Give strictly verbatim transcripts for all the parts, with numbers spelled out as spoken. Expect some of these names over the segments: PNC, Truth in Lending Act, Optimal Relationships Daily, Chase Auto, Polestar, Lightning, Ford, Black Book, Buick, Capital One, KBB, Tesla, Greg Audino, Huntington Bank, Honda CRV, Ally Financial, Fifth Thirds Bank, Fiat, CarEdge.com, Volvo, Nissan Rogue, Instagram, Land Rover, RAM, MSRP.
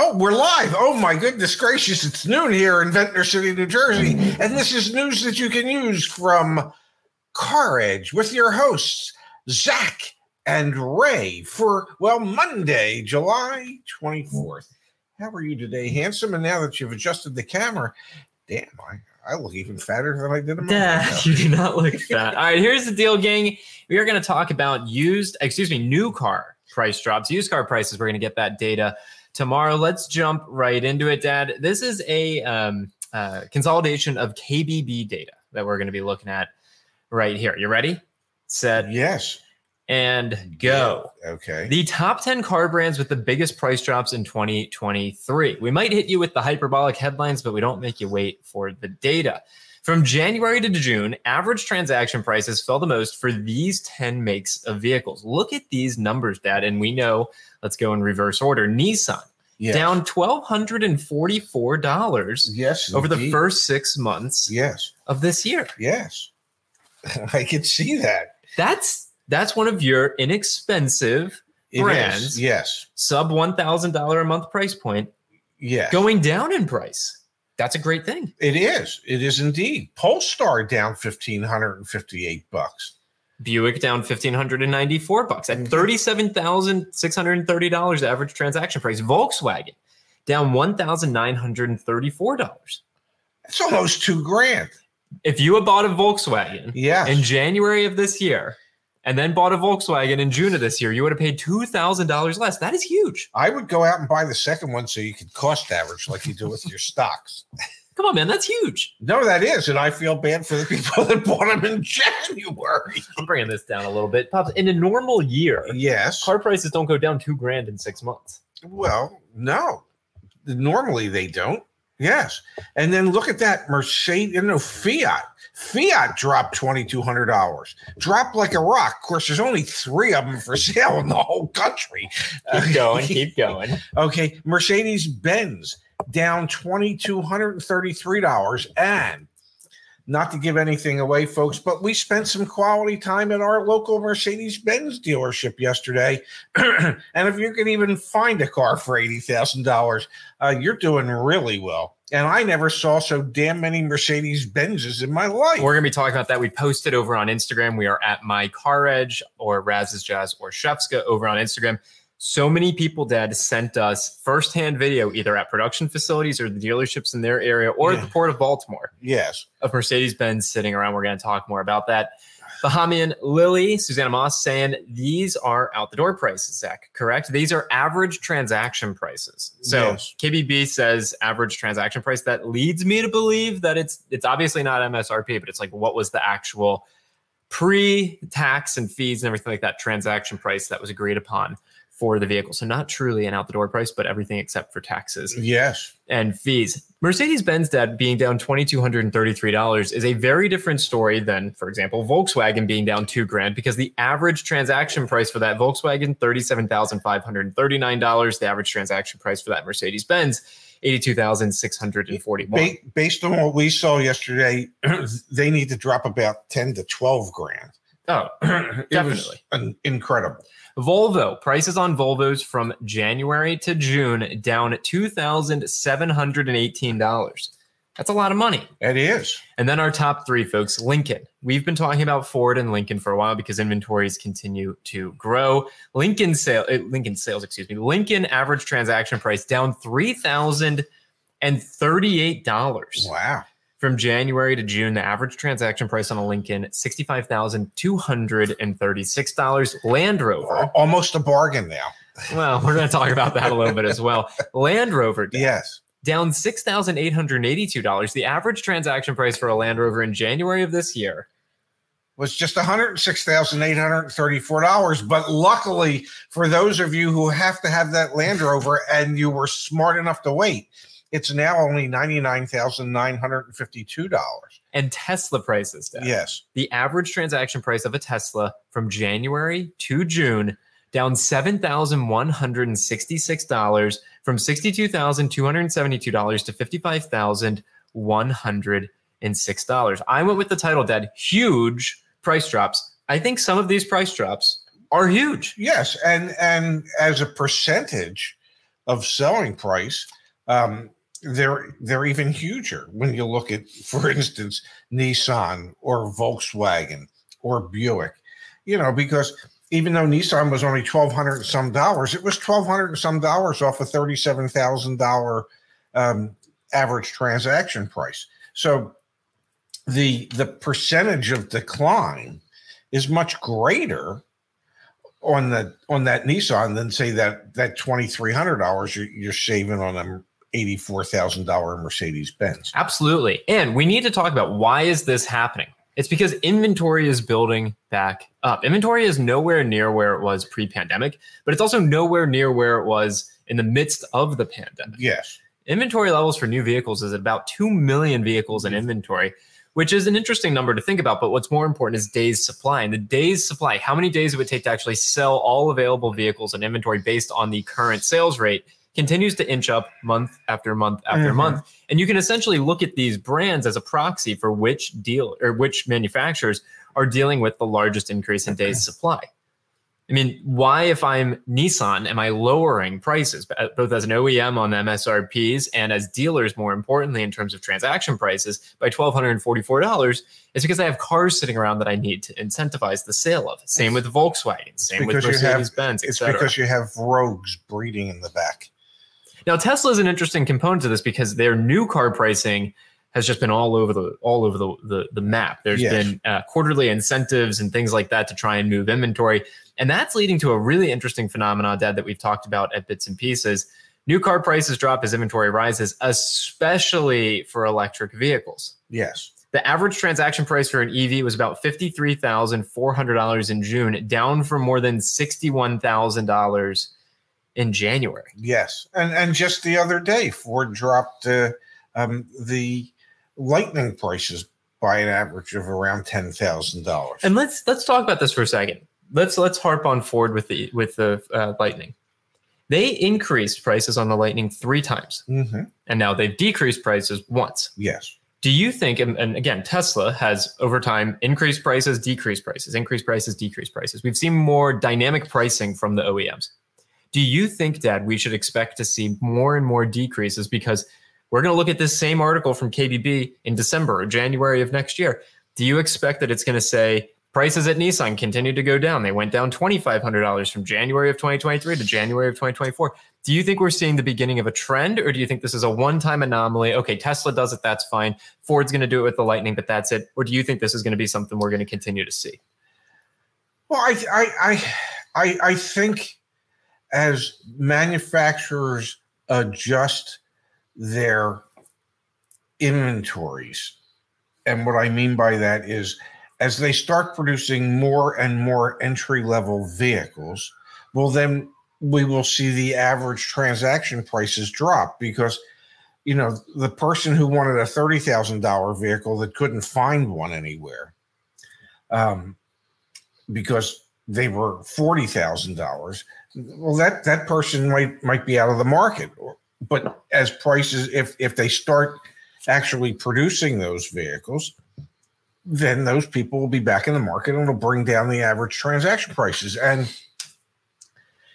Oh, we're live. Oh, my goodness gracious. It's noon here in Ventnor City, New Jersey. And this is news that you can use from Car Edge with your hosts, Zach and Ray, for, well, Monday, July twenty-fourth. How are you today, handsome? And now that you've adjusted the camera, damn, I, I look even fatter than I did a month ago. You do not look fat. All right, here's the deal, gang. We are going to talk about used, excuse me, new car price drops, used car prices. We're going to get that data tomorrow. Let's jump right into it, Dad. This is a um, uh, consolidation of K B B data that we're going to be looking at right here. You ready? Set. Yes. And go. Yeah. Okay. The top ten car brands with the biggest price drops in twenty twenty-three. We might hit you with the hyperbolic headlines, but we don't make you wait for the data. From January to June, average transaction prices fell the most for these ten makes of vehicles. Look at these numbers, Dad, and we know, let's go in reverse order. Nissan, yes, down one thousand two hundred forty-four dollars yes, over indeed. the first six months yes. of this year. Yes, I could see that. That's that's one of your inexpensive it brands. Is. Yes. Sub one thousand dollars a month price point. Yes. Going down in price. That's a great thing. It is. It is indeed. Polestar down fifteen hundred and fifty-eight bucks. Buick down fifteen hundred and ninety-four bucks at thirty-seven thousand six hundred and thirty dollars average transaction price. Volkswagen down one thousand nine hundred and thirty-four dollars. That's almost two grand. If you had bought a Volkswagen yes. in January of this year, and then bought a Volkswagen in June of this year, you would have paid two thousand dollars less. That is huge. I would go out and buy the second one so you could cost average like you do with your stocks. Come on, man. That's huge. No, that is. And I feel bad for the people that bought them in January. I'm bringing this down a little bit. Pops, in a normal year, yes, car prices don't go down two grand in six months. Well, no. Normally they don't. Yes. And then look at that Mercedes, no, Fiat. Fiat dropped twenty-two hundred dollars. Dropped like a rock. Of course, there's only three of them for sale in the whole country. Keep going, keep going. Okay, Mercedes-Benz down two thousand two hundred thirty-three dollars. And not to give anything away, folks, but we spent some quality time at our local Mercedes-Benz dealership yesterday. And if you can even find a car for eighty thousand dollars, uh, you're doing really well. And I never saw so damn many Mercedes-Benzes in my life. We're going to be talking about that. We posted over on Instagram. We are at My Car Edge or Raz's Jazz or Shevska over on Instagram. So many people, Dad, sent us firsthand video either at production facilities or the dealerships in their area or yeah. at the Port of Baltimore. Yes. Of Mercedes-Benz sitting around. We're going to talk more about that. Bahamian Lily, Susanna Moss saying these are out the door prices, Zach, correct? These are average transaction prices. So yes. K B B says average transaction price. That leads me to believe that it's it's obviously not M S R P, but it's like what was the actual pre-tax and fees and everything like that transaction price that was agreed upon for the vehicle. So not truly an out the door price, but everything except for taxes. Yes. And fees. Mercedes-Benz, Dad, being down two thousand two hundred thirty-three dollars is a very different story than, for example, Volkswagen being down two grand because the average transaction price for that Volkswagen, thirty-seven thousand five hundred thirty-nine dollars. The average transaction price for that Mercedes-Benz, eighty-two thousand six hundred forty-one dollars. Based on what we saw yesterday, they need to drop about ten to twelve grand. Oh, definitely. It was incredible. Volvo, prices on Volvos from January to June down two thousand seven hundred eighteen dollars. That's a lot of money. It is. And then our top three, folks, Lincoln. We've been talking about Ford and Lincoln for a while because inventories continue to grow. Lincoln sale, Lincoln sales, excuse me. Lincoln average transaction price down three thousand thirty-eight dollars. Wow. From January to June, the average transaction price on a Lincoln, sixty-five thousand two hundred thirty-six dollars. Land Rover. Almost a bargain now. Well, we're going to talk about that a little bit as well. Land Rover. Down, yes. Down six thousand eight hundred eighty-two dollars. The average transaction price for a Land Rover in January of this year was just one hundred six thousand eight hundred thirty-four dollars. But luckily, for those of you who have to have that Land Rover and you were smart enough to wait, it's now only ninety-nine thousand nine hundred fifty-two dollars. And Tesla prices, down. Yes. The average transaction price of a Tesla from January to June down seven thousand one hundred sixty-six dollars from sixty-two thousand two hundred seventy-two dollars to fifty-five thousand one hundred six dollars. I went with the title, Dad, huge price drops. I think some of these price drops are huge. Yes, and and as a percentage of selling price, um, they're they're even huger when you look at, for instance, Nissan or Volkswagen or Buick, you know, because even though Nissan was only twelve hundred dollars some dollars, it was twelve hundred dollars some dollars off a thirty-seven thousand dollars um, average transaction price. So the the percentage of decline is much greater on the on that Nissan than say that that twenty-three hundred dollars you're, you're saving on a eighty-four thousand dollars Mercedes-Benz. Absolutely. And we need to talk about why is this happening? It's because inventory is building back up. Inventory is nowhere near where it was pre-pandemic, but it's also nowhere near where it was in the midst of the pandemic. Yes. Inventory levels for new vehicles is about two million vehicles in inventory, which is an interesting number to think about. But what's more important is days supply. And the days supply, how many days it would take to actually sell all available vehicles in inventory based on the current sales rate, continues to inch up month after month after mm-hmm. month. And you can essentially look at these brands as a proxy for which deal or which manufacturers are dealing with the largest increase in okay. days supply. I mean, why, if I'm Nissan, am I lowering prices, both as an O E M on M S R Ps and as dealers, more importantly, in terms of transaction prices, by one thousand two hundred forty-four dollars? It's because I have cars sitting around that I need to incentivize the sale of. Same with Volkswagen, same with Mercedes-Benz, et cetera. It's because you have rogues breeding in the back. Now, Tesla is an interesting component to this because their new car pricing has just been all over the all over the the, the map. There's yes. been uh, quarterly incentives and things like that to try and move inventory. And that's leading to a really interesting phenomenon, Dad, that we've talked about at Bits and Pieces. New car prices drop as inventory rises, especially for electric vehicles. Yes. The average transaction price for an E V was about fifty-three thousand four hundred dollars in June, down from more than sixty-one thousand dollars in January. Yes. And and just the other day, Ford dropped uh, um, the Lightning prices by an average of around ten thousand dollars. And let's let's talk about this for a second. Let's let's harp on Ford with the with the uh, Lightning. They increased prices on the Lightning three times, mm-hmm. and now they've decreased prices once. Yes. Do you think, and, and again, Tesla has over time increased prices, decreased prices, increased prices, decreased prices. We've seen more dynamic pricing from the O E Ms. Do you think, Dad, we should expect to see more and more decreases? Because we're going to look at this same article from K B B in December or January of next year. Do you expect that it's going to say, prices at Nissan continued to go down? They went down two thousand five hundred dollars from January of twenty twenty-three to January of twenty twenty-four. Do you think we're seeing the beginning of a trend, or do you think this is a one-time anomaly? Okay, Tesla does it, that's fine. Ford's going to do it with the Lightning, but that's it. Or do you think this is going to be something we're going to continue to see? Well, I, I, I, I think as manufacturers adjust their inventories, and what I mean by that is, as they start producing more and more entry-level vehicles, well, then we will see the average transaction prices drop because, you know, the person who wanted a thirty thousand dollars vehicle that couldn't find one anywhere um, because they were forty thousand dollars, well, that, that person might might be out of the market. But as prices, if if they start actually producing those vehicles, then those people will be back in the market and it'll bring down the average transaction prices. And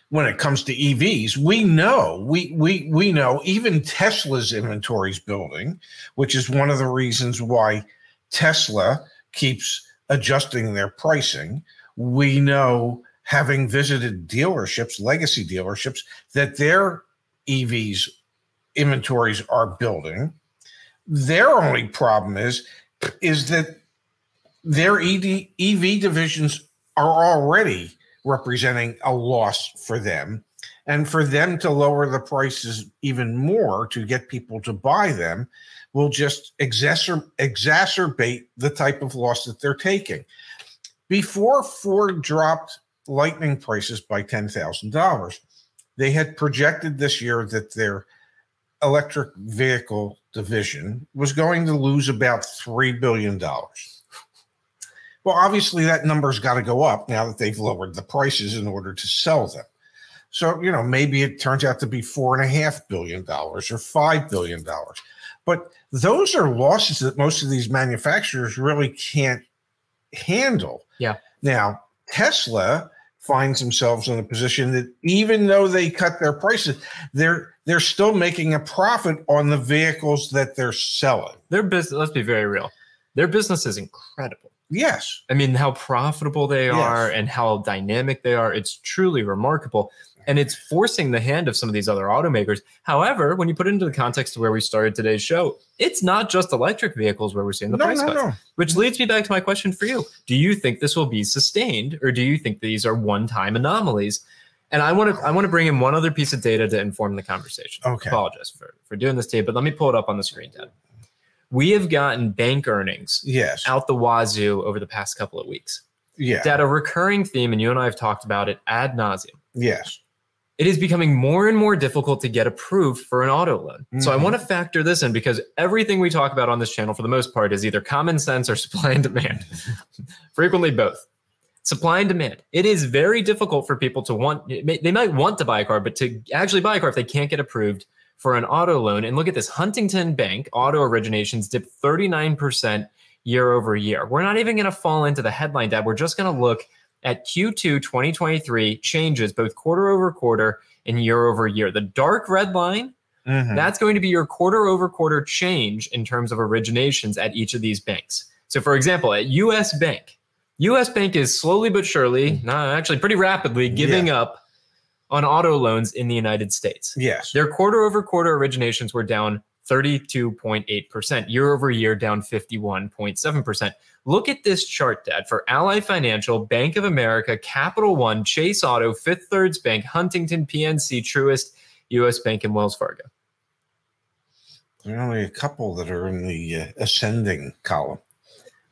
when it comes to E Vs, we know, we we we know even Tesla's inventory is building, which is one of the reasons why Tesla keeps adjusting their pricing. We know, having visited dealerships, legacy dealerships, that their E Vs inventories are building. Their only problem is, is that their E V divisions are already representing a loss for them. And for them to lower the prices even more to get people to buy them will just exacer- exacerbate the type of loss that they're taking. Before Ford dropped Lightning prices by ten thousand dollars, they had projected this year that their electric vehicle division was going to lose about three billion dollars. Well, obviously, that number's got to go up now that they've lowered the prices in order to sell them. So, you know, maybe it turns out to be four point five billion dollars or five billion dollars. But those are losses that most of these manufacturers really can't handle. Yeah. Now, Tesla finds themselves in a position that even though they cut their prices, they're they're still making a profit on the vehicles that they're selling. Their business, let's be very real, their business is incredible. Yes. I mean, how profitable they are yes. and how dynamic they are. It's truly remarkable. And it's forcing the hand of some of these other automakers. However, when you put it into the context of where we started today's show, it's not just electric vehicles where we're seeing the no, price no, cuts, no. which leads me back to my question for you. Do you think this will be sustained, or do you think these are one-time anomalies? And I want to I want to bring in one other piece of data to inform the conversation. Okay. I apologize for, for doing this to you, but let me pull it up on the screen, Dad. We have gotten bank earnings yes. out the wazoo over the past couple of weeks. Yeah. Dad, a recurring theme, and you and I have talked about it ad nauseum. Yes. It is becoming more and more difficult to get approved for an auto loan. Mm-hmm. So I want to factor this in, because everything we talk about on this channel for the most part is either common sense or supply and demand, frequently both. Supply and demand. It is very difficult for people to want, they might want to buy a car, but to actually buy a car if they can't get approved for an auto loan. And look at this, Huntington Bank auto originations dipped thirty-nine percent year over year. We're not even going to fall into the headline, Dad. We're just going to look at Q two twenty twenty-three changes both quarter over quarter and year over year. The dark red line, mm-hmm. that's going to be your quarter over quarter change in terms of originations at each of these banks. So for example, at U S Bank, U S Bank is slowly but surely, no, actually pretty rapidly giving yeah. up on auto loans in the United States. Yes. Their quarter over quarter originations were down thirty-two point eight percent, year over year down fifty-one point seven percent. Look at this chart, Dad, for Ally Financial, Bank of America, Capital One, Chase Auto, Fifth Thirds Bank, Huntington, P N C, Truist, U S Bank, and Wells Fargo. There are only a couple that are in the uh, ascending column.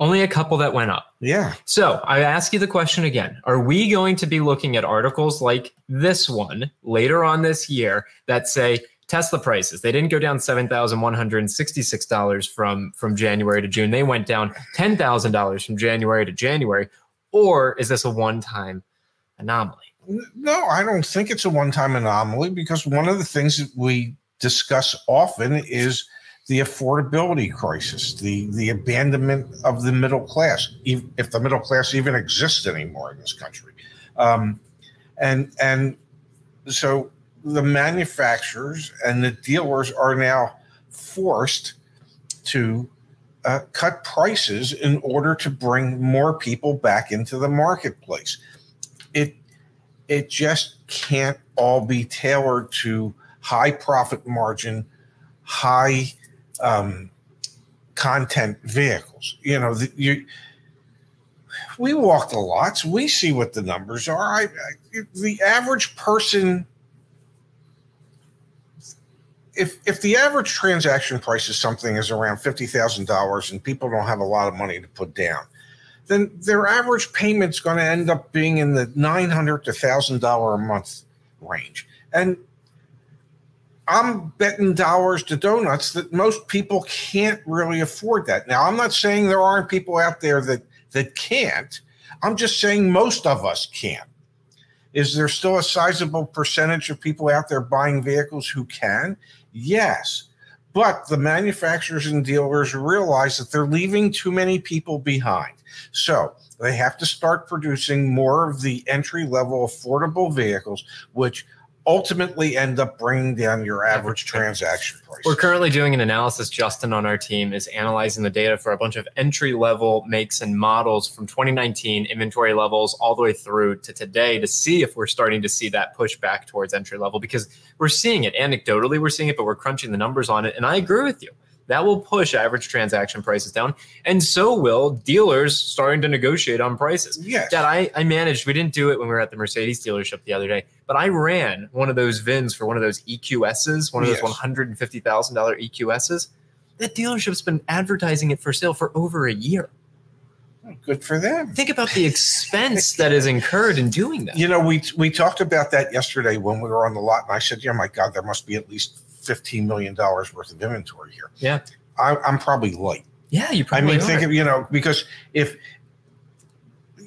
Only a couple that went up. Yeah. So I ask you the question again. Are we going to be looking at articles like this one later on this year that say, Tesla prices, they didn't go down seven thousand one hundred sixty-six dollars from, from January to June. They went down ten thousand dollars from January to January. Or is this a one-time anomaly? No, I don't think it's a one-time anomaly, because one of the things that we discuss often is the affordability crisis, the, the abandonment of the middle class, if the middle class even exists anymore in this country. Um, and and so... the manufacturers and the dealers are now forced to uh, cut prices in order to bring more people back into the marketplace. It it just can't all be tailored to high profit margin, high um, content vehicles. You know, the, you. We walk the lots. We see what the numbers are. I, I, the average person. If if the average transaction price is something is around fifty thousand dollars and people don't have a lot of money to put down, then their average payment's going to end up being in the nine hundred dollars to one thousand dollars a month range. And I'm betting dollars to donuts that most people can't really afford that. Now, I'm not saying there aren't people out there that, that can't. I'm just saying most of us can't. Is there still a sizable percentage of people out there buying vehicles who can? Yes, but the manufacturers and dealers realize that they're leaving too many people behind. So they have to start producing more of the entry-level affordable vehicles, which ultimately end up bringing down your average transaction price. We're currently doing an analysis. Justin on our team is analyzing the data for a bunch of entry-level makes and models from twenty nineteen inventory levels all the way through to today to see if we're starting to see that push back towards entry-level, because we're seeing it anecdotally. We're seeing it, but we're crunching the numbers on it. And I agree with you. That will push average transaction prices down. And so will dealers starting to negotiate on prices. Yes. Dad, I, I managed, we didn't do it when we were at the Mercedes dealership the other day, but I ran one of those V I Ns for one of those E Q Ss, one of yes. those one hundred fifty thousand dollars E Q Ss. That dealership's been advertising it for sale for over a year. Good for them. Think about the expense that is incurred in doing that. You know, we we talked about that yesterday when we were on the lot, and I said, yeah, my God, there must be at least fifteen million dollars worth of inventory here. Yeah. I, I'm probably light. Yeah, you probably I mean, are. think of, you know, because if,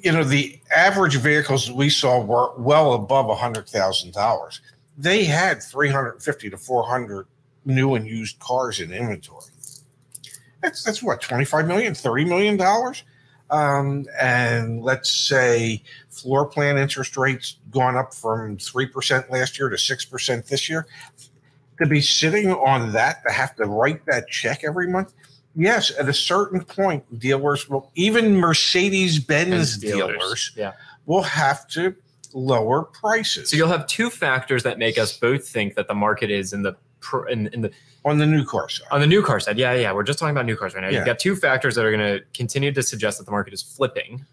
you know, the average vehicles we saw were well above one hundred thousand dollars. They had three hundred fifty to four hundred new and used cars in inventory. That's, that's what, twenty-five million dollars, thirty million dollars? Um, and let's say floor plan interest rates gone up from three percent last year to six percent this year, to be sitting on that, to have to write that check every month. Yes, at a certain point, dealers will, even Mercedes-Benz dealers, dealers yeah. will have to lower prices. So you'll have two factors that make us both think that the market is in the in, in the on the new car side. On the new car side, yeah, yeah. We're just talking about new cars right now. Yeah. You've got two factors that are going to continue to suggest that the market is flipping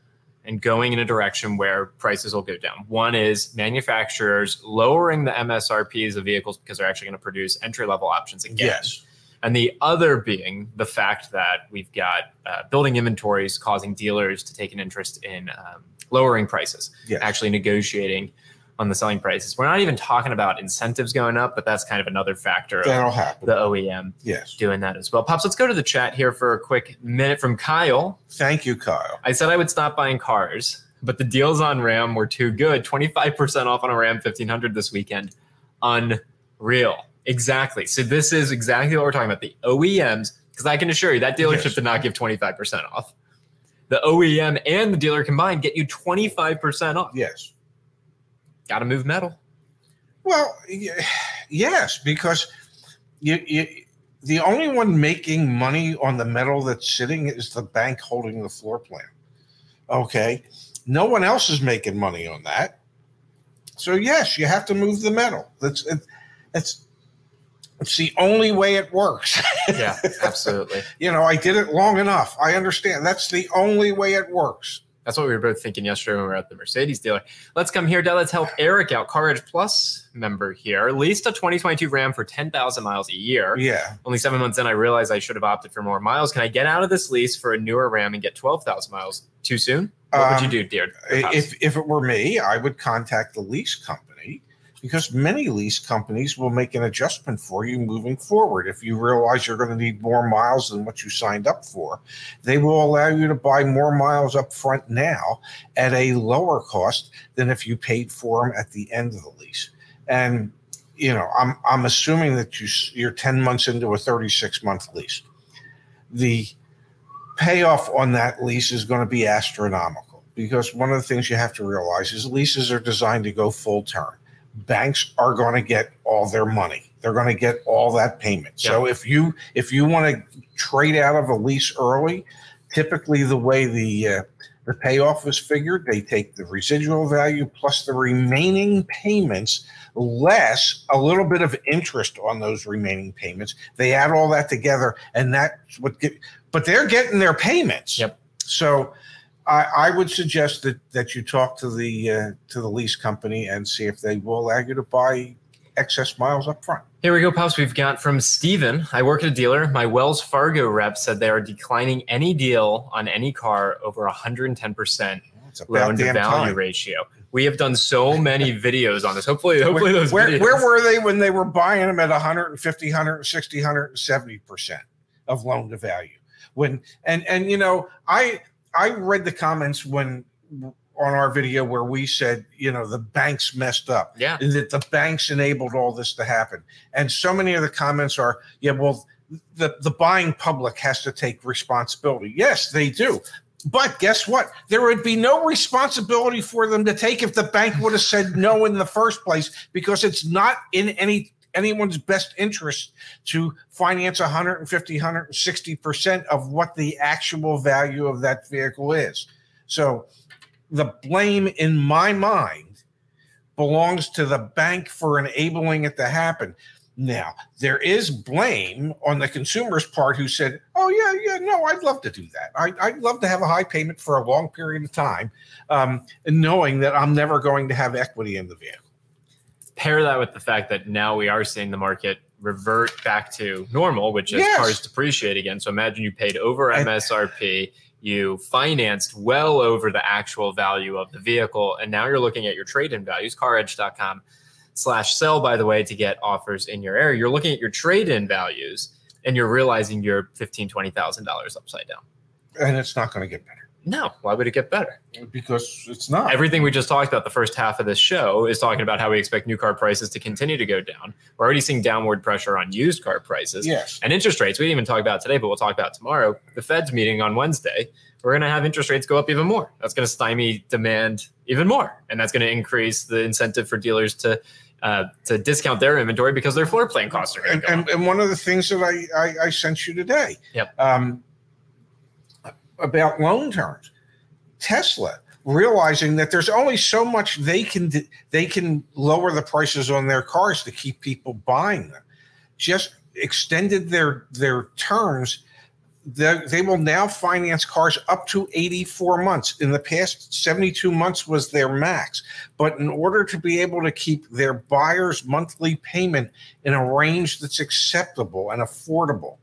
and going in a direction where prices will go down. One is manufacturers lowering the M S R Ps of vehicles because they're actually going to produce entry-level options again. Yes. And the other being the fact that we've got uh, building inventories causing dealers to take an interest in um, lowering prices, yes. actually negotiating on the selling prices. We're not even talking about incentives going up, but that's kind of another factor. That'll of happen. The O E M yes. doing that as well. Pops, let's go to the chat here for a quick minute from Kyle. Thank you, Kyle. I said I would stop buying cars, but the deals on RAM were too good. twenty-five percent off on a RAM fifteen hundred this weekend. Unreal. Exactly. So this is exactly what we're talking about. The O E Ms, because I can assure you that dealership yes. did not give twenty-five percent off. The O E M and the dealer combined get you twenty-five percent off. Yes. Got to move metal. Well, yes, because you, you, the only one making money on the metal that's sitting is the bank holding the floor plan. Okay. No one else is making money on that. So, yes, you have to move the metal. That's it, it's, It's the only way it works. Yeah, absolutely. You know, I did it long enough. I understand. That's the only way it works. That's what we were both thinking yesterday when we were at the Mercedes dealer. Let's come here, Dad. Let's help Eric out. Car Edge Plus member here. Leased a twenty twenty-two Ram for ten thousand miles a year. Yeah. Only seven months in, I realized I should have opted for more miles. Can I get out of this lease for a newer Ram and get twelve thousand miles too soon? What um, would you do, dear? If, if it were me, I would contact the lease company, because many lease companies will make an adjustment for you moving forward. If you realize you're going to need more miles than what you signed up for, they will allow you to buy more miles up front now at a lower cost than if you paid for them at the end of the lease. And, you know, I'm I'm assuming that you, you're ten months into a thirty-six month lease. The payoff on that lease is going to be astronomical, because one of the things you have to realize is leases are designed to go full term. Banks are going to get all their money. They're going to get all that payment. Yeah. So if you if you want to trade out of a lease early, typically the way the uh, the payoff is figured, they take the residual value plus the remaining payments, less a little bit of interest on those remaining payments. They add all that together, and that's what get, but they're getting their payments. Yep. So I, I would suggest that, that you talk to the uh, to the lease company and see if they will allow you to buy excess miles up front. Here we go, Pops. We've got from Steven. I work at a dealer. My Wells Fargo rep said they are declining any deal on any car over one hundred ten percent loan to value ratio. We have done so many videos on this. Hopefully, hopefully those where, videos. Where were they when they were buying them at one hundred fifty, one hundred sixty, one hundred seventy percent of loan to value? When and and you know I. I read the comments when on our video where we said, you know, the banks messed up. Yeah. That the banks enabled all this to happen. And so many of the comments are, yeah, well, the, the buying public has to take responsibility. Yes, they do. But guess what? There would be no responsibility for them to take if the bank would have said no in the first place, because it's not in any anyone's best interest to finance one hundred fifty, one hundred sixty percent of what the actual value of that vehicle is. So the blame in my mind belongs to the bank for enabling it to happen. Now, there is blame on the consumer's part who said, oh, yeah, yeah, no, I'd love to do that. I, I'd love to have a high payment for a long period of time, um, knowing that I'm never going to have equity in the vehicle. Pair that with the fact that now we are seeing the market revert back to normal, which is yes. cars depreciate again. So imagine you paid over M S R P, you financed well over the actual value of the vehicle, and now you're looking at your trade-in values. CarEdge.com slash sell, by the way, to get offers in your area. You're looking at your trade-in values, and you're realizing you're fifteen thousand dollars, twenty thousand dollars upside down. And it's not going to get better. No. Why would it get better? Because it's not. Everything we just talked about the first half of this show is talking about how we expect new car prices to continue to go down. We're already seeing downward pressure on used car prices. Yes. And interest rates, we didn't even talk about today, but we'll talk about tomorrow. The Fed's meeting on Wednesday. We're going to have interest rates go up even more. That's going to stymie demand even more. And that's going to increase the incentive for dealers to uh, to discount their inventory because their floor plan costs are going to go up. And one of the things that I, I, I sent you today. Yep. Um, about loan terms. Tesla realizing that there's only so much they can do, they can lower the prices on their cars to keep people buying them, just extended their their terms. They, they will now finance cars up to eighty-four months. In the past, seventy-two months was their max. But in order to be able to keep their buyers' monthly payment in a range that's acceptable and affordable,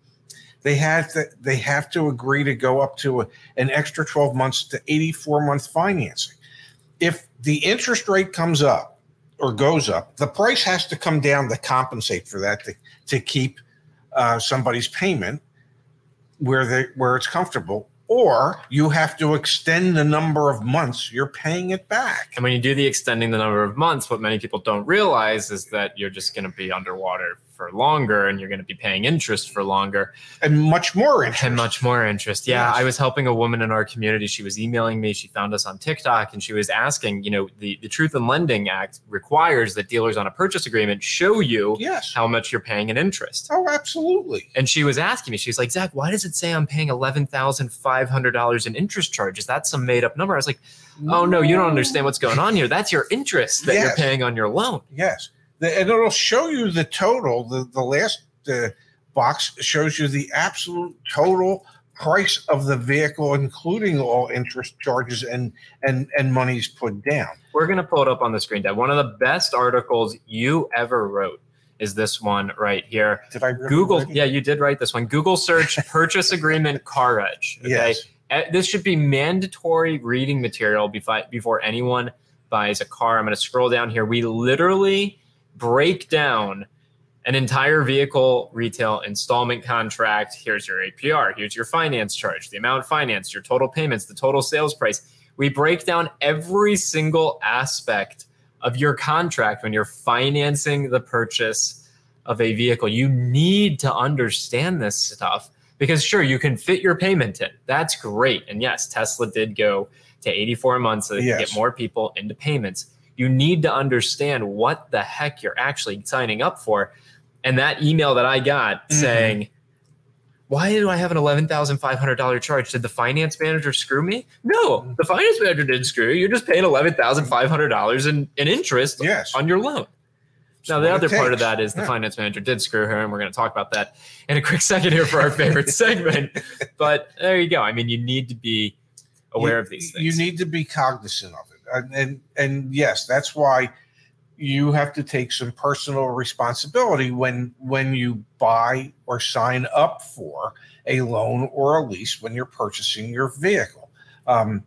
They have to they have to agree to go up to a, an extra twelve months to eighty-four month financing. If the interest rate comes up or goes up, the price has to come down to compensate for that to, to keep uh, somebody's payment where they where it's comfortable. Or you have to extend the number of months you're paying it back. And when you do the extending the number of months, what many people don't realize is that you're just going to be underwater for longer and you're going to be paying interest for longer. And much more interest. And much more interest. Yeah, yes. I was helping a woman in our community. She was emailing me. She found us on TikTok and she was asking, you know, the, the Truth in Lending Act requires that dealers on a purchase agreement show you yes. how much you're paying in interest. Oh, absolutely. And she was asking me, she's like, Zach, why does it say I'm paying eleven thousand five hundred dollars? five hundred dollars in interest charges? That's some made up number. I was like, oh no, you don't understand what's going on here. That's your interest that yes. you're paying on your loan. Yes. And it'll show you the total. The, the last uh, box shows you the absolute total price of the vehicle, including all interest charges and, and, and monies put down. We're going to pull it up on the screen, Dad. One of the best articles you ever wrote is this one right here. Did I really Google? Yeah, you did write this one. Google search purchase agreement Car Edge. Okay? Yes. This should be mandatory reading material before anyone buys a car. I'm going to scroll down here. We literally break down an entire vehicle retail installment contract. Here's your A P R. Here's your finance charge, the amount financed, your total payments, the total sales price. We break down every single aspect of your contract when you're financing the purchase of a vehicle. You need to understand this stuff because sure, you can fit your payment in. That's great. And yes, Tesla did go to eighty-four months so they yes. could get more people into payments. You need to understand what the heck you're actually signing up for. And that email that I got mm-hmm. saying, why do I have an eleven thousand five hundred dollars charge? Did the finance manager screw me? No, the finance manager didn't screw you. You're just paying eleven thousand five hundred dollars in, in interest yes. on your loan. That's now, the other part of that is yeah. the finance manager did screw her, and we're going to talk about that in a quick second here for our favorite segment. But there you go. I mean, you need to be aware you, of these things. You need to be cognizant of it. And, and, and yes, that's why you have to take some personal responsibility when when you buy or sign up for a loan or a lease when you're purchasing your vehicle. Um,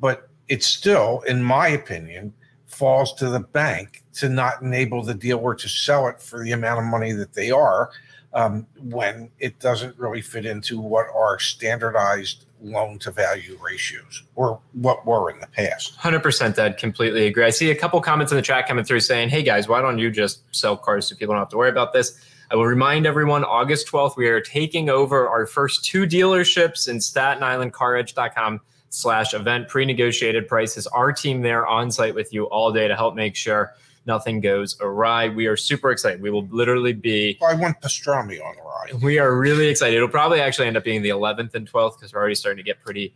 but it still, in my opinion, falls to the bank to not enable the dealer to sell it for the amount of money that they are um, when it doesn't really fit into what are standardized loan to value ratios or what were in the past. one hundred percent Dad, completely agree. I see a couple comments in the chat coming through saying, hey guys, why don't you just sell cars so people don't have to worry about this? I will remind everyone, August twelfth, we are taking over our first two dealerships in Staten Island, CarEdge.com slash event. Pre-negotiated prices. Our team there on site with you all day to help make sure nothing goes awry. We are super excited. We will literally be... I want pastrami on the ride. We are really excited. It'll probably actually end up being the eleventh and twelfth because we're already starting to get pretty...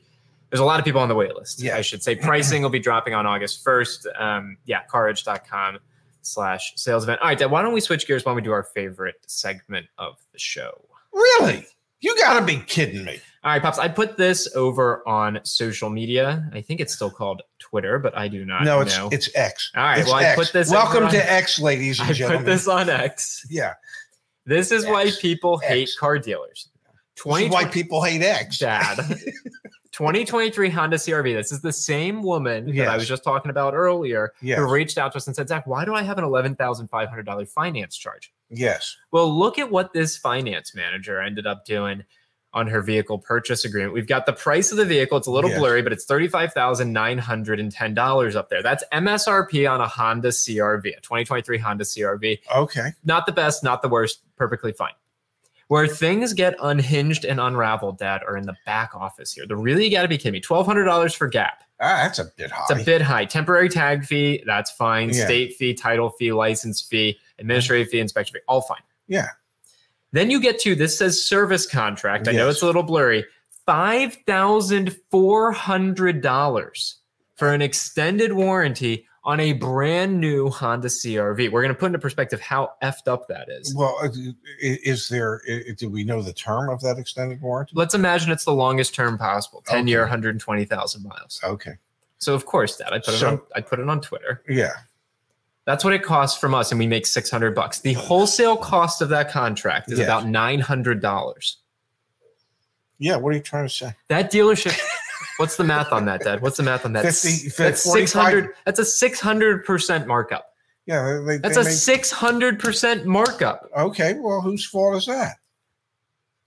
There's a lot of people on the wait list. Yeah. I should say pricing will be dropping on August first. Um, yeah, CarEdge.com slash sales event. All right, Dad, why don't we switch gears while we do our favorite segment of the show? Really? You got to be kidding me. All right, Pops, I put this over on social media. I think it's still called Twitter, but I do not know. No, it's know. it's X. All right, it's well, X. I put this Welcome over on, to X, ladies and I gentlemen. I put this on X. Yeah. This is X. why people X. hate car dealers. This is why people hate X. Dad. twenty twenty-three Honda C R V. This is the same woman yes. that I was just talking about earlier yes. who reached out to us and said, Zach, why do I have an eleven thousand five hundred dollars finance charge? Yes. Well, look at what this finance manager ended up doing on her vehicle purchase agreement. We've got the price of the vehicle. It's a little yeah. blurry, but it's thirty-five thousand nine hundred ten dollars up there. That's M S R P on a Honda C R V, a twenty twenty-three Honda C R V. Okay. Not the best, not the worst, perfectly fine. Where things get unhinged and unraveled, Dad, are in the back office here. The really, you got to be kidding me. twelve hundred dollars for gap. Ah, that's a bit high. It's a bit high. Temporary tag fee, that's fine. Yeah. State fee, title fee, license fee, administrative fee, inspection fee, all fine. Yeah. Then you get to, this says service contract. I yes. know it's a little blurry. five thousand four hundred dollars for an extended warranty on a brand new Honda C R V. We're going to put into perspective how effed up that is. Well, is there, do we know the term of that extended warranty? Let's imagine it's the longest term possible, ten okay. year, one hundred twenty thousand miles. Okay. So of course, Dad, I put, so, it on, I put it on Twitter. Yeah. That's what it costs from us, and we make six hundred bucks. The wholesale cost of that contract is yes. about nine hundred dollars. Yeah, what are you trying to say? That dealership, what's the math on that, Dad? What's the math on that? fifty, fifty, that's six hundred. That's a six hundred percent markup. Yeah. They, they, that's they a make... six hundred percent markup. Okay, well, whose fault is that?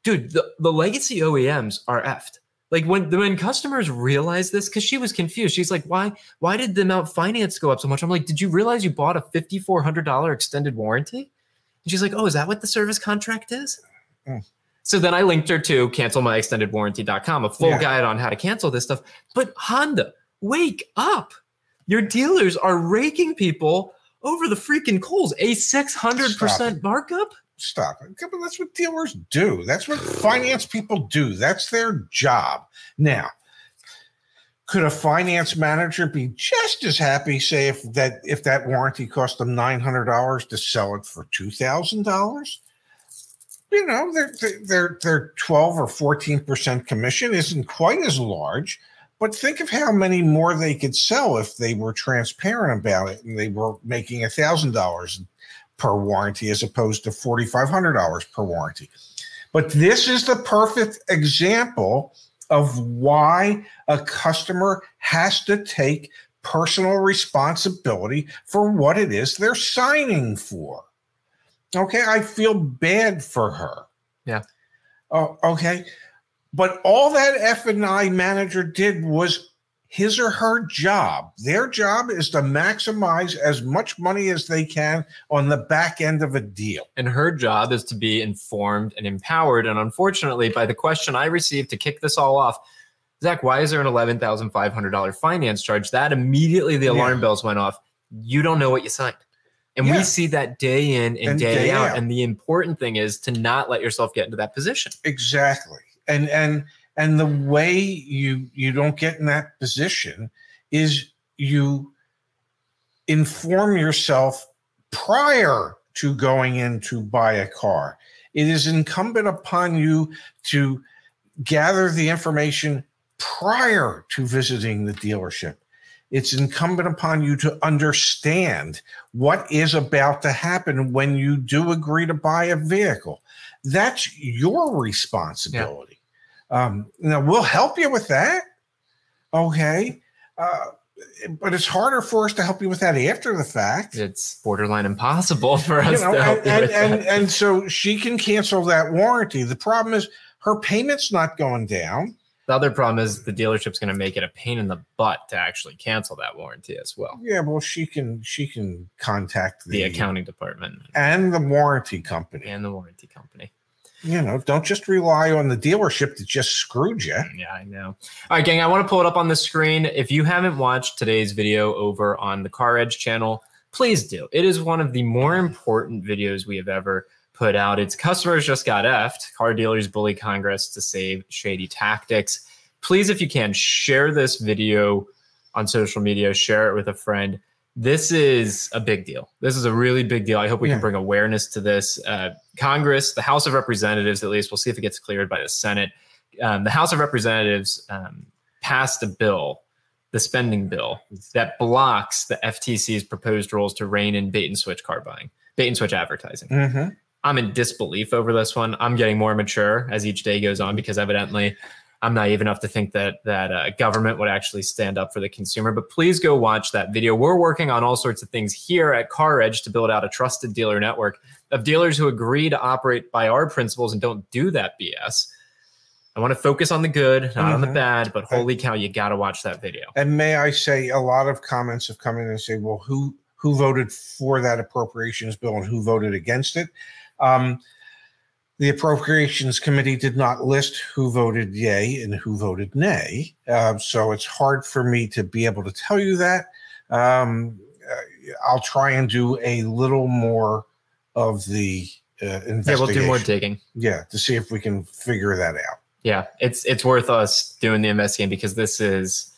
Dude, the, the legacy O E Ms are effed. Like when when customers realize this, because she was confused. She's like, why why did the amount finance go up so much? I'm like, did you realize you bought a five thousand four hundred dollars extended warranty? And she's like, oh, is that what the service contract is? Mm. So then I linked her to cancel my extended warranty dot com, a full yeah. guide on how to cancel this stuff. But Honda, wake up. Your dealers are raking people over the freaking coals. A six hundred percent Stop. markup? Stop it. That's what dealers do. That's what finance people do. That's their job. Now, could a finance manager be just as happy, say, if that if that warranty cost them nine hundred dollars to sell it for two thousand dollars? You know, their, their, their twelve or fourteen percent commission isn't quite as large, but think of how many more they could sell if they were transparent about it and they were making one thousand dollars per warranty as opposed to four thousand five hundred dollars per warranty. But this is the perfect example of why a customer has to take personal responsibility for what it is they're signing for. Okay, I feel bad for her. Yeah. Oh, okay. But all that F and I manager did was his or her job. Their job is to maximize as much money as they can on the back end of a deal. And her job is to be informed and empowered. And unfortunately, by the question I received to kick this all off, Zach, why is there an eleven thousand five hundred dollars finance charge? That immediately the alarm yeah. bells went off. You don't know what you signed. And yeah. we see that day in and, and day, day out. out. And the important thing is to not let yourself get into that position. Exactly. And and and the way you you don't get in that position is you inform yourself prior to going in to buy a car. It is incumbent upon you to gather the information prior to visiting the dealership. It's incumbent upon you to understand what is about to happen when you do agree to buy a vehicle. That's your responsibility. Yeah. Um, now, we'll help you with that, okay? Uh, but it's harder for us to help you with that after the fact. It's borderline impossible for us you know, to help and, you with and, that. And, and so she can cancel that warranty. The problem is her payment's not going down. The other problem is the dealership's going to make it a pain in the butt to actually cancel that warranty as well. Yeah, well, she can she can contact the, the accounting department and the warranty company and the warranty company. You know, don't just rely on the dealership that just screwed you. Yeah, I know. All right, gang, I want to pull it up on the screen. If you haven't watched today's video over on the Car Edge channel, please do. It is one of the more important videos we have ever put out. Its customers just got effed. Car dealers bully Congress to save shady tactics. Please, if you can, share this video on social media. Share it with a friend. This is a big deal. This is a really big deal. I hope we yeah. can bring awareness to this. Uh, Congress, the House of Representatives, at least, we'll see if it gets cleared by the Senate. Um, the House of Representatives um, passed a bill, the spending bill, that blocks the F T C's proposed rules to rein in bait and switch car buying, bait and switch advertising. Mm-hmm. I'm in disbelief over this one. I'm getting more mature as each day goes on because evidently I'm naive enough to think that that uh, government would actually stand up for the consumer. But please go watch that video. We're working on all sorts of things here at Car Edge to build out a trusted dealer network of dealers who agree to operate by our principles and don't do that B S. I want to focus on the good, not mm-hmm. on the bad, but holy cow, you got to watch that video. And may I say, a lot of comments have come in and say, well, who who voted for that appropriations bill and who voted against it? Um, the Appropriations Committee did not list who voted yay and who voted nay. Uh, so it's hard for me to be able to tell you that. Um, I'll try and do a little more of the uh, investigation. Yeah, we'll do more digging. Yeah, to see if we can figure that out. Yeah, it's it's worth us doing the investigating, because this is,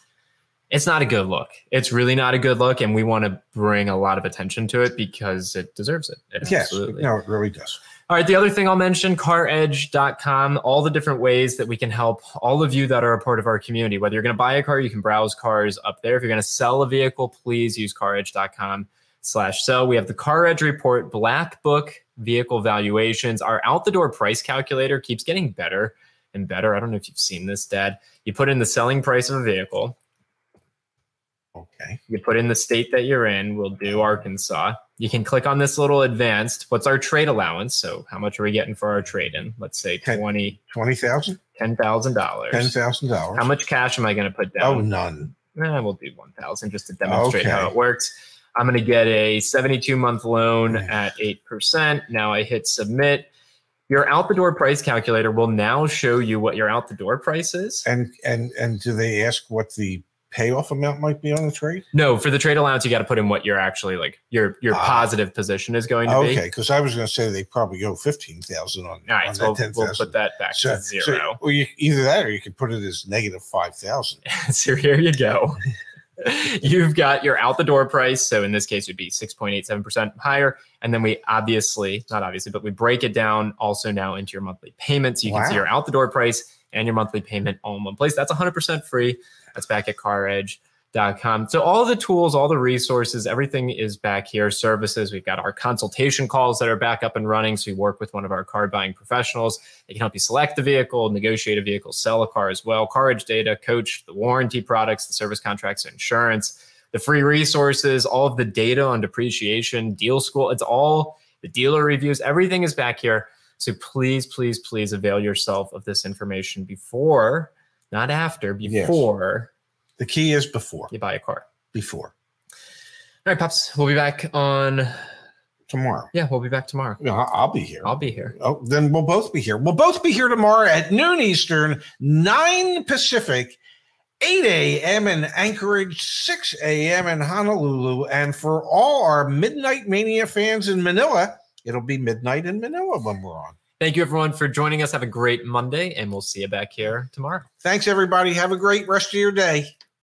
it's not a good look. It's really not a good look, and we want to bring a lot of attention to it because it deserves it. it yes, absolutely. No, it really does. All right, the other thing I'll mention, car edge dot com, all the different ways that we can help all of you that are a part of our community. Whether you're going to buy a car, you can browse cars up there. If you're going to sell a vehicle, please use car edge dot com slash sell. We have the Car Edge report, Black Book vehicle valuations. Our out-the-door price calculator keeps getting better and better. I don't know if you've seen this, Dad. You put in the selling price of a vehicle. Okay. You put in the state that you're in. We'll do Arkansas. You can click on this little advanced. What's our trade allowance? So how much are we getting for our trade-in? Let's say twenty twenty thousand dollars ten thousand dollars ten thousand dollars How much cash am I going to put down? Oh, none. Eh, we'll do one thousand dollars just to demonstrate okay. how it works. I'm going to get a seventy-two month loan nice. at eight percent. Now I hit submit. Your out-the-door price calculator will now show you what your out-the-door price is. And and and do they ask what the payoff amount might be on the trade? No, for the trade allowance, you got to put in what you're actually like your your uh, positive position is going to okay, be. Okay, because I was going to say they probably go fifteen thousand dollars on, All right, on so that ten thousand dollars. We'll, we'll put that back so, to zero. So, well, you, either that or you could put it as negative five thousand dollars. So here you go. You've got your out-the-door price. So in this case, it would be six point eight seven percent higher. And then we obviously, not obviously, but we break it down also now into your monthly payments. So you wow. can see your out-the-door price and your monthly payment all in one place. That's one hundred percent free. That's back at car edge dot com. So all the tools, all the resources, everything is back here. Services, we've got our consultation calls that are back up and running. So we work with one of our car buying professionals. They can help you select the vehicle, negotiate a vehicle, sell a car as well. Car Edge data, coach, the warranty products, the service contracts, insurance, the free resources, all of the data on depreciation, deal school. It's all the dealer reviews. Everything is back here. So please, please, please avail yourself of this information before, not after, before. Yes. The key is before. You buy a car. Before. All right, Pops. We'll be back on... Tomorrow. Yeah, we'll be back tomorrow. No, I'll be here. I'll be here. Oh, then we'll both be here. We'll both be here tomorrow at noon Eastern, nine Pacific, eight a.m. in Anchorage, six a.m. in Honolulu. And for all our Midnight Mania fans in Manila, it'll be midnight in Manila when we're on. Thank you, everyone, for joining us. Have a great Monday, and we'll see you back here tomorrow. Thanks, everybody. Have a great rest of your day.